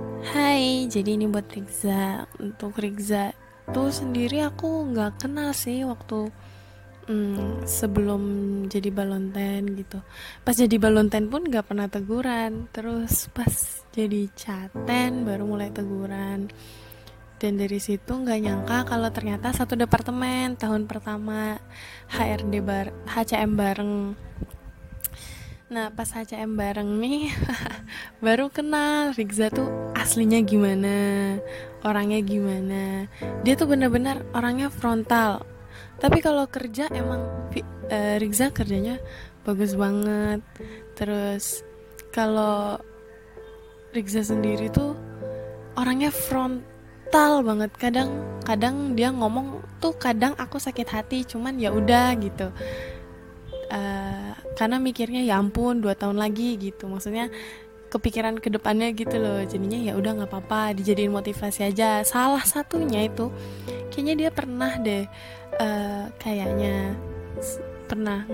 Hai, jadi ini buat Rikza. Untuk Rikza tuh sendiri aku gak kenal sih waktu sebelum jadi Balonten gitu. Pas jadi Balonten pun gak pernah teguran. Terus pas jadi Caten baru mulai teguran. Dan dari situ gak nyangka kalau ternyata satu departemen. Tahun pertama HRD HCM bareng. Nah pas HCM bareng nih baru kenal Rikza tuh aslinya gimana, orangnya gimana. Dia tuh benar-benar orangnya frontal. Tapi kalau kerja emang Rikza kerjanya bagus banget. Terus kalau Rikza sendiri tuh orangnya frontal banget. Kadang dia ngomong tuh kadang aku sakit hati, cuman ya udah gitu. Karena mikirnya ya ampun 2 tahun lagi gitu, maksudnya kepikiran ke depannya gitu loh. Jadinya ya udah nggak apa-apa, dijadiin motivasi aja. Salah satunya itu kayaknya dia pernah deh pernah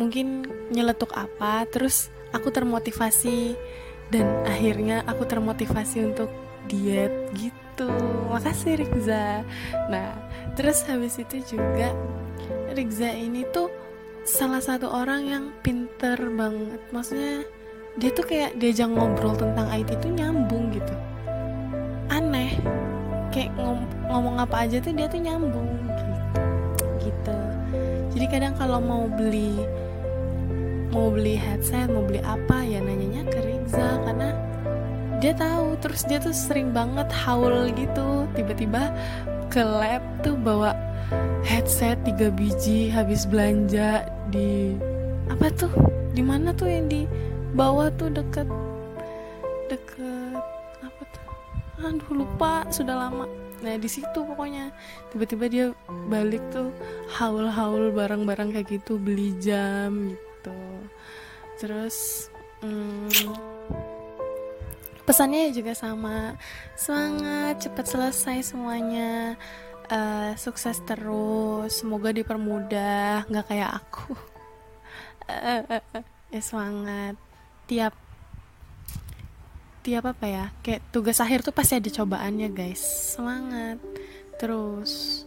mungkin nyeletuk apa, terus aku termotivasi dan akhirnya aku termotivasi untuk diet gitu. Makasih Rikza. Nah terus habis itu juga Rikza ini tuh salah satu orang yang pinter banget. Maksudnya dia tuh kayak diajak ngobrol tentang IT tuh nyambung gitu. Aneh. Kayak ngomong apa aja tuh dia tuh nyambung gitu. Jadi kadang kalau mau beli headset, mau beli apa ya nanyanya ke Rikza karena dia tahu. Terus dia tuh sering banget haul gitu. Tiba-tiba ke lab tuh bawa headset 3 biji habis belanja di apa tuh? Di mana tuh yang di bawah tuh deket apa tuh? Aduh lupa, sudah lama. Nah di situ pokoknya tiba-tiba dia balik tuh haul-haul barang-barang kayak gitu, beli jam gitu. Terus pesannya juga sama, semangat, cepat selesai semuanya. Sukses terus, semoga dipermudah, nggak kayak aku. Semangat. Tiap apa ya? Kayak tugas akhir tuh pasti ada cobaannya guys. Semangat. Terus,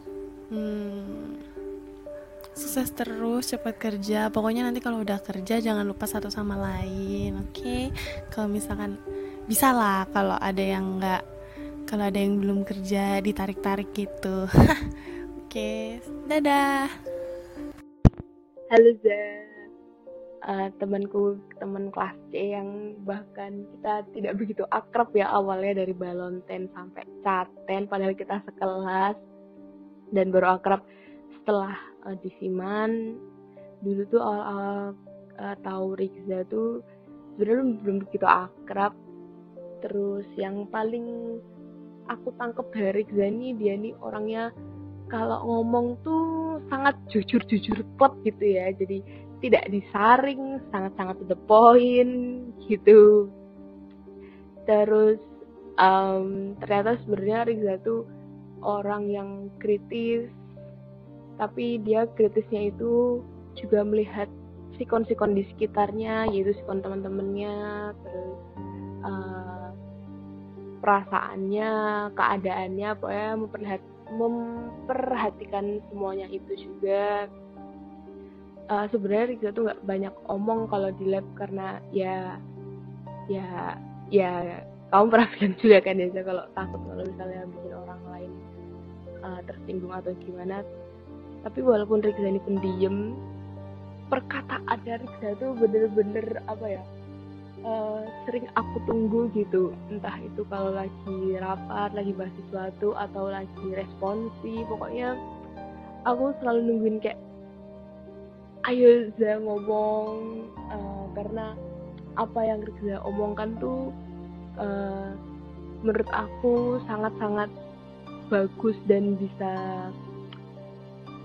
sukses terus, cepat kerja. Pokoknya nanti kalau udah kerja jangan lupa satu sama lain, oke? Kalau misalkan bisa lah, kalau ada yang nggak, kalau ada yang belum kerja ditarik-tarik gitu. Oke, dadah. Halo Za, teman kelas C yang bahkan kita tidak begitu akrab ya awalnya, dari Balonten sampai Caten padahal kita sekelas, dan baru akrab setelah di Siman. Dulu tuh awal tahu Rikza tuh sebenarnya belum begitu akrab. Terus yang paling aku tangkep dari Rikza nih, dia nih orangnya kalau ngomong tuh sangat jujur plek gitu ya. Jadi tidak disaring, sangat-sangat to the point gitu. Terus ternyata sebenarnya Rikza tuh orang yang kritis, tapi dia kritisnya itu juga melihat sikon-sikon di sekitarnya, yaitu sikon teman-temannya, terus perasaannya, keadaannya, pokoknya memperhatikan semuanya itu juga. Sebenarnya Rikza tuh nggak banyak omong kalau di lab karena ya kamu pernah bilang juga kan Desa, kalau takut kalau misalnya bikin orang lain tersinggung atau gimana. Tapi walaupun Rikza ini pendiam, perkataan Rikza tuh bener-bener apa ya? Sering aku tunggu gitu, entah itu kalau lagi rapat, lagi bahas sesuatu, atau lagi responsi. Pokoknya aku selalu nungguin kayak ayo Za ngomong, karena apa yang Rikza omongkan tuh menurut aku sangat-sangat bagus dan bisa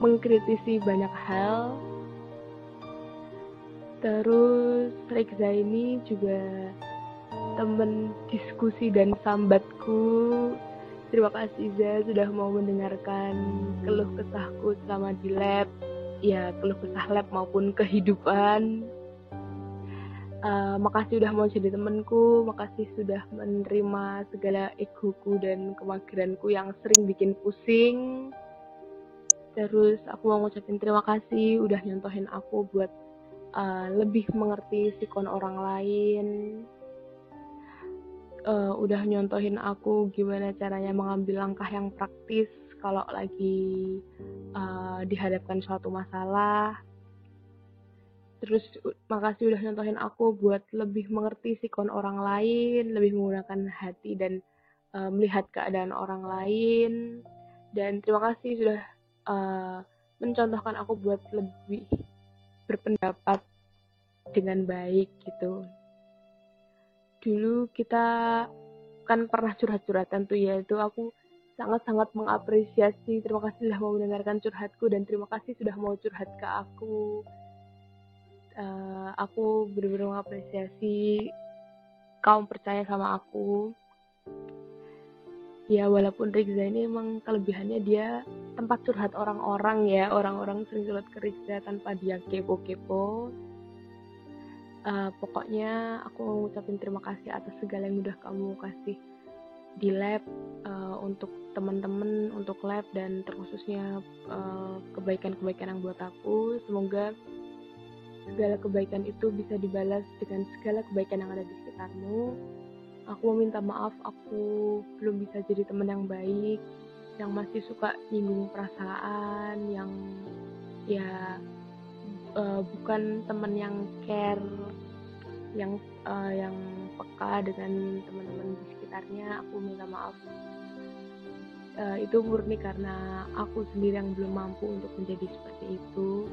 mengkritisi banyak hal. Terus Rikza ini juga teman diskusi dan sambatku. Terima kasih Za sudah mau mendengarkan keluh kesahku selama di lab. Ya keluh kesah lab maupun kehidupan. Makasih udah mau jadi temanku, makasih sudah menerima segala egoku dan kemageranku yang sering bikin pusing. Terus aku mau ngucapin terima kasih udah nyontohin aku buat lebih mengerti sikon orang lain. Udah nyontohin aku gimana caranya mengambil langkah yang praktis kalau lagi dihadapkan suatu masalah. Terus makasih udah nyontohin aku buat lebih mengerti sikon orang lain, lebih menggunakan hati dan melihat keadaan orang lain. Dan terima kasih sudah mencontohkan aku buat lebih berpendapat dengan baik gitu. Dulu kita kan pernah curhat-curhatan tuh ya, itu aku sangat-sangat mengapresiasi. Terima kasih sudah mau mendengarkan curhatku dan terima kasih sudah mau curhat ke aku. Aku benar-benar mengapresiasi kamu percaya sama aku. Ya walaupun Rikza ini emang kelebihannya dia tempat curhat orang-orang ya, orang-orang sering curhat ke Rikza tanpa dia kepo-kepo. Pokoknya aku mau ngucapin terima kasih atas segala yang udah kamu kasih di lab, untuk teman-teman, untuk lab, dan terkhususnya kebaikan-kebaikan yang buat aku. Semoga segala kebaikan itu bisa dibalas dengan segala kebaikan yang ada di sekitarmu. Aku minta maaf, aku belum bisa jadi teman yang baik, yang masih suka nyinggung perasaan, yang ya bukan teman yang care, yang peka dengan teman-teman di sekitarnya. Aku minta maaf. Itu murni karena aku sendiri yang belum mampu untuk menjadi seperti itu.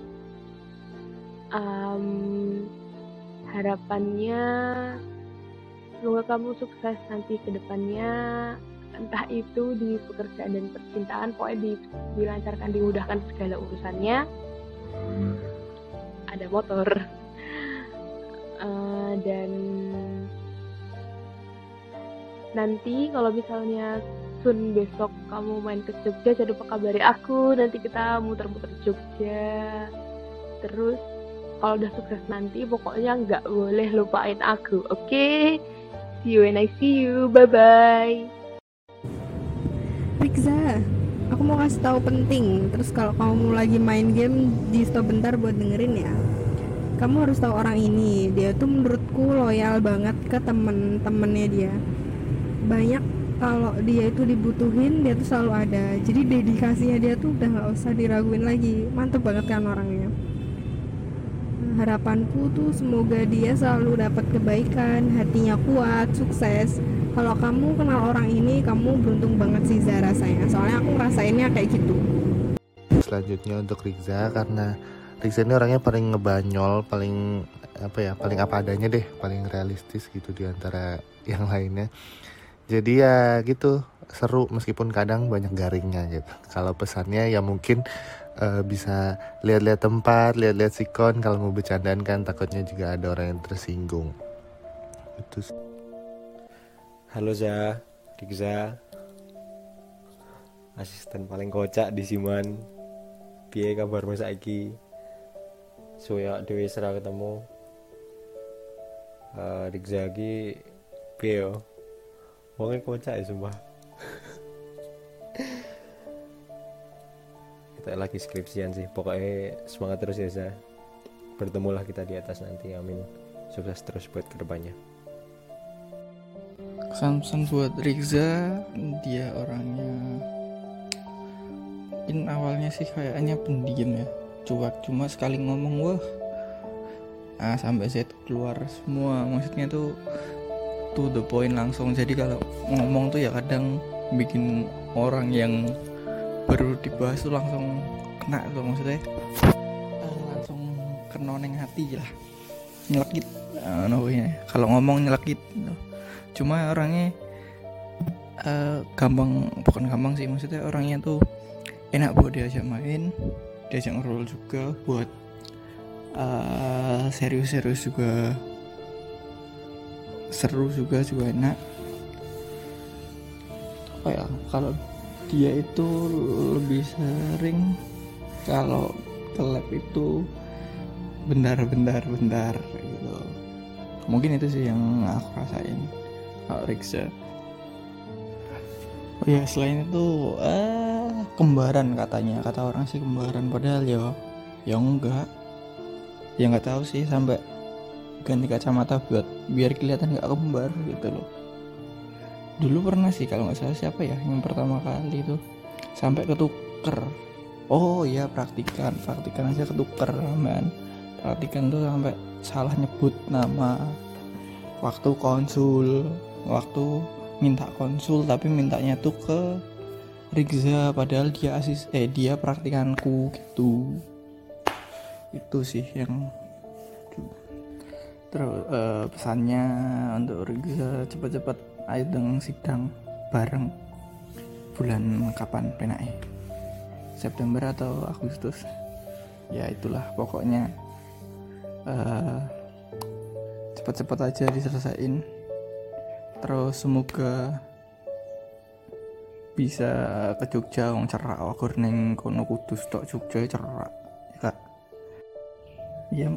Harapannya semoga kamu sukses nanti ke depannya, entah itu di pekerjaan dan percintaan, pokoknya dilancarkan, dimudahkan segala urusannya. Ada motor. Dan nanti kalau misalnya Sun besok kamu main ke Jogja, jangan lupa kabari aku, nanti kita muter-muter Jogja. Terus kalau udah sukses nanti pokoknya nggak boleh lupain aku, oke? Okay? See you and I see you, bye-bye. Rikza, aku mau kasih tahu penting. Terus kalau kamu lagi main game, di stop bentar buat dengerin ya. Kamu harus tahu orang ini, dia tuh menurutku loyal banget ke temen-temennya dia. Banyak kalau dia itu dibutuhin, dia tuh selalu ada. Jadi dedikasinya dia tuh udah gak usah diraguin lagi. Mantep banget kan orangnya. Harapanku tuh semoga dia selalu dapat kebaikan, hatinya kuat, sukses. Kalau kamu kenal orang ini, kamu beruntung banget sih Zara sayang. Soalnya aku ngerasainnya kayak gitu. Selanjutnya untuk Rikza, karena Rikza ini orangnya paling ngebanyol, paling apa adanya deh, paling realistis gitu di antara yang lainnya. Jadi ya gitu, seru meskipun kadang banyak garingnya gitu. Kalau pesannya ya mungkin bisa lihat-lihat tempat, lihat-lihat sikon kalau mau bercandaan kan, takutnya juga ada orang yang tersinggung. Itu. Halo Rikza, asisten paling kocak di Siman. Piye kabar mas Aki? Soya dewe serah ketemu. Rikza iki piye yo? Wong kocak ya sumpah. Kita lagi skripsian sih, pokoknya semangat terus ya Zah. Bertemulah kita di atas nanti, amin. Sukses terus buat kedepannya. Kesan-kesan buat Rikza, dia orangnya mungkin awalnya sih kayaknya pendiam ya, cuek, cuma sekali ngomong wah sampai Z keluar semua. Maksudnya tuh to the point langsung. Jadi kalau ngomong tuh ya kadang bikin orang yang baru dibahas tuh langsung kena tuh, maksudnya langsung kena neng hati lah, nyelekit kalau ngomong nyelekit gitu. Cuma orangnya bukan gampang sih, maksudnya orangnya tuh enak buat diajak main, diajak ngerol juga, buat serius-serius juga seru juga enak. Ya kalau dia itu lebih sering kalau ke lab itu bentar gitu. Mungkin itu sih yang aku rasain Kak Rikza. Oh ya, selain itu kembaran katanya, kata orang sih kembaran, padahal ya enggak. Ya enggak tahu sih, sampai ganti kacamata buat biar kelihatan enggak kembar gitu loh. Dulu pernah sih kalau enggak salah siapa ya yang pertama kali itu sampai ketuker. Oh iya, praktikan aja ketuker, man. Praktikan tuh sampai salah nyebut nama, waktu konsul, waktu minta konsul tapi mintanya tuh ke Rikza, padahal dia praktikanku gitu. Itu sih yang terus pesannya untuk Rikza, cepet-cepet ayo deng sidang bareng bulan kapan penae, September atau Agustus ya, itulah pokoknya. Cepat-cepat aja diselesain. Terus semoga bisa ke Jogja, wong cerak wagur ning kono Kudus tok, Jogja cerak ya Kak. Ya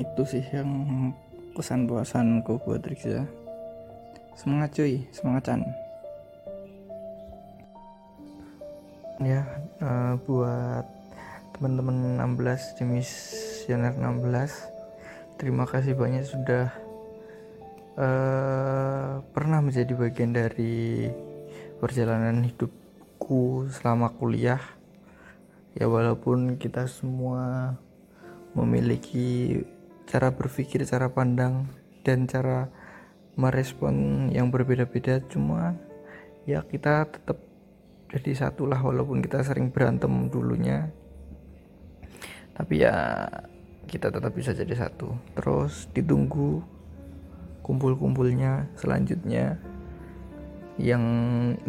itu sih yang pesan-pesanku buat Rikza. Semangat cuy, semangatan. Ya buat teman-teman 16 di Misioner 16, terima kasih banyak sudah pernah menjadi bagian dari perjalanan hidupku selama kuliah. Ya walaupun kita semua memiliki cara berpikir, cara pandang, dan cara merespon yang berbeda-beda, cuma ya kita tetap jadi satulah walaupun kita sering berantem dulunya. Tapi ya kita tetap bisa jadi satu. Terus ditunggu kumpul-kumpulnya selanjutnya yang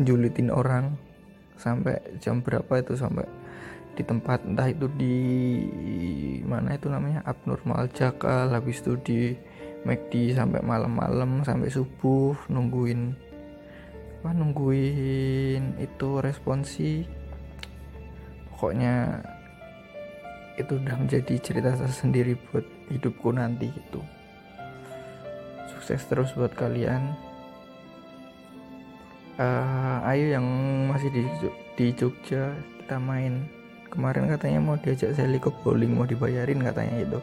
julitin orang sampai jam berapa itu, sampai di tempat entah itu di mana itu namanya Abnormal Jakal, habis itu di McD sampai malam-malam sampai subuh nungguin itu responsi. Pokoknya itu udah menjadi cerita tersendiri buat hidupku nanti gitu. Sukses terus buat kalian. Ayo yang masih di Jogja kita main. Kemarin katanya mau diajak Sally ke bowling, mau dibayarin katanya gitu.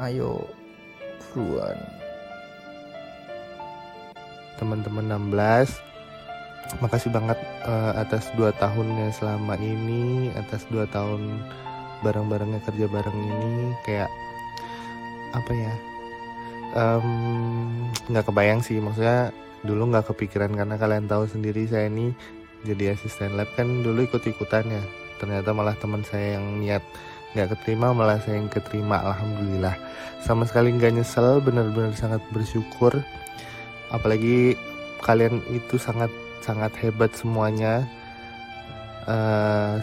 Ayo buruan. Teman-teman 16, makasih banget atas 2 tahunnya selama ini, atas 2 tahun bareng-barengnya, kerja bareng ini kayak apa ya, gak kebayang sih, maksudnya dulu gak kepikiran karena kalian tahu sendiri saya ini jadi asisten lab kan dulu ikut-ikutan ya, ternyata malah teman saya yang niat gak keterima malah saya yang keterima. Alhamdulillah sama sekali gak nyesel, benar-benar sangat bersyukur. Apalagi kalian itu sangat hebat semuanya.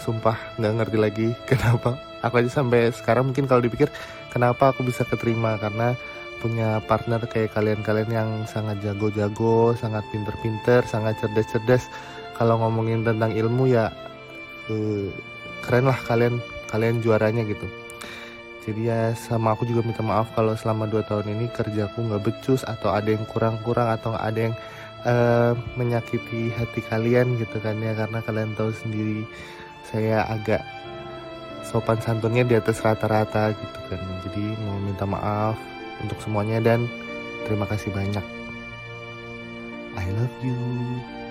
Sumpah gak ngerti lagi kenapa aku aja sampai sekarang mungkin kalau dipikir kenapa aku bisa keterima, karena punya partner kayak kalian-kalian yang sangat jago-jago, sangat pinter-pinter, sangat cerdas-cerdas. Kalau ngomongin tentang ilmu ya keren lah kalian juaranya gitu. Jadi ya sama aku juga minta maaf kalau selama 2 tahun ini kerjaku gak becus atau ada yang kurang-kurang atau ada yang menyakiti hati kalian gitu kan ya, karena kalian tahu sendiri saya agak sopan santunnya di atas rata-rata gitu kan. Jadi mau minta maaf untuk semuanya dan terima kasih banyak. I love you.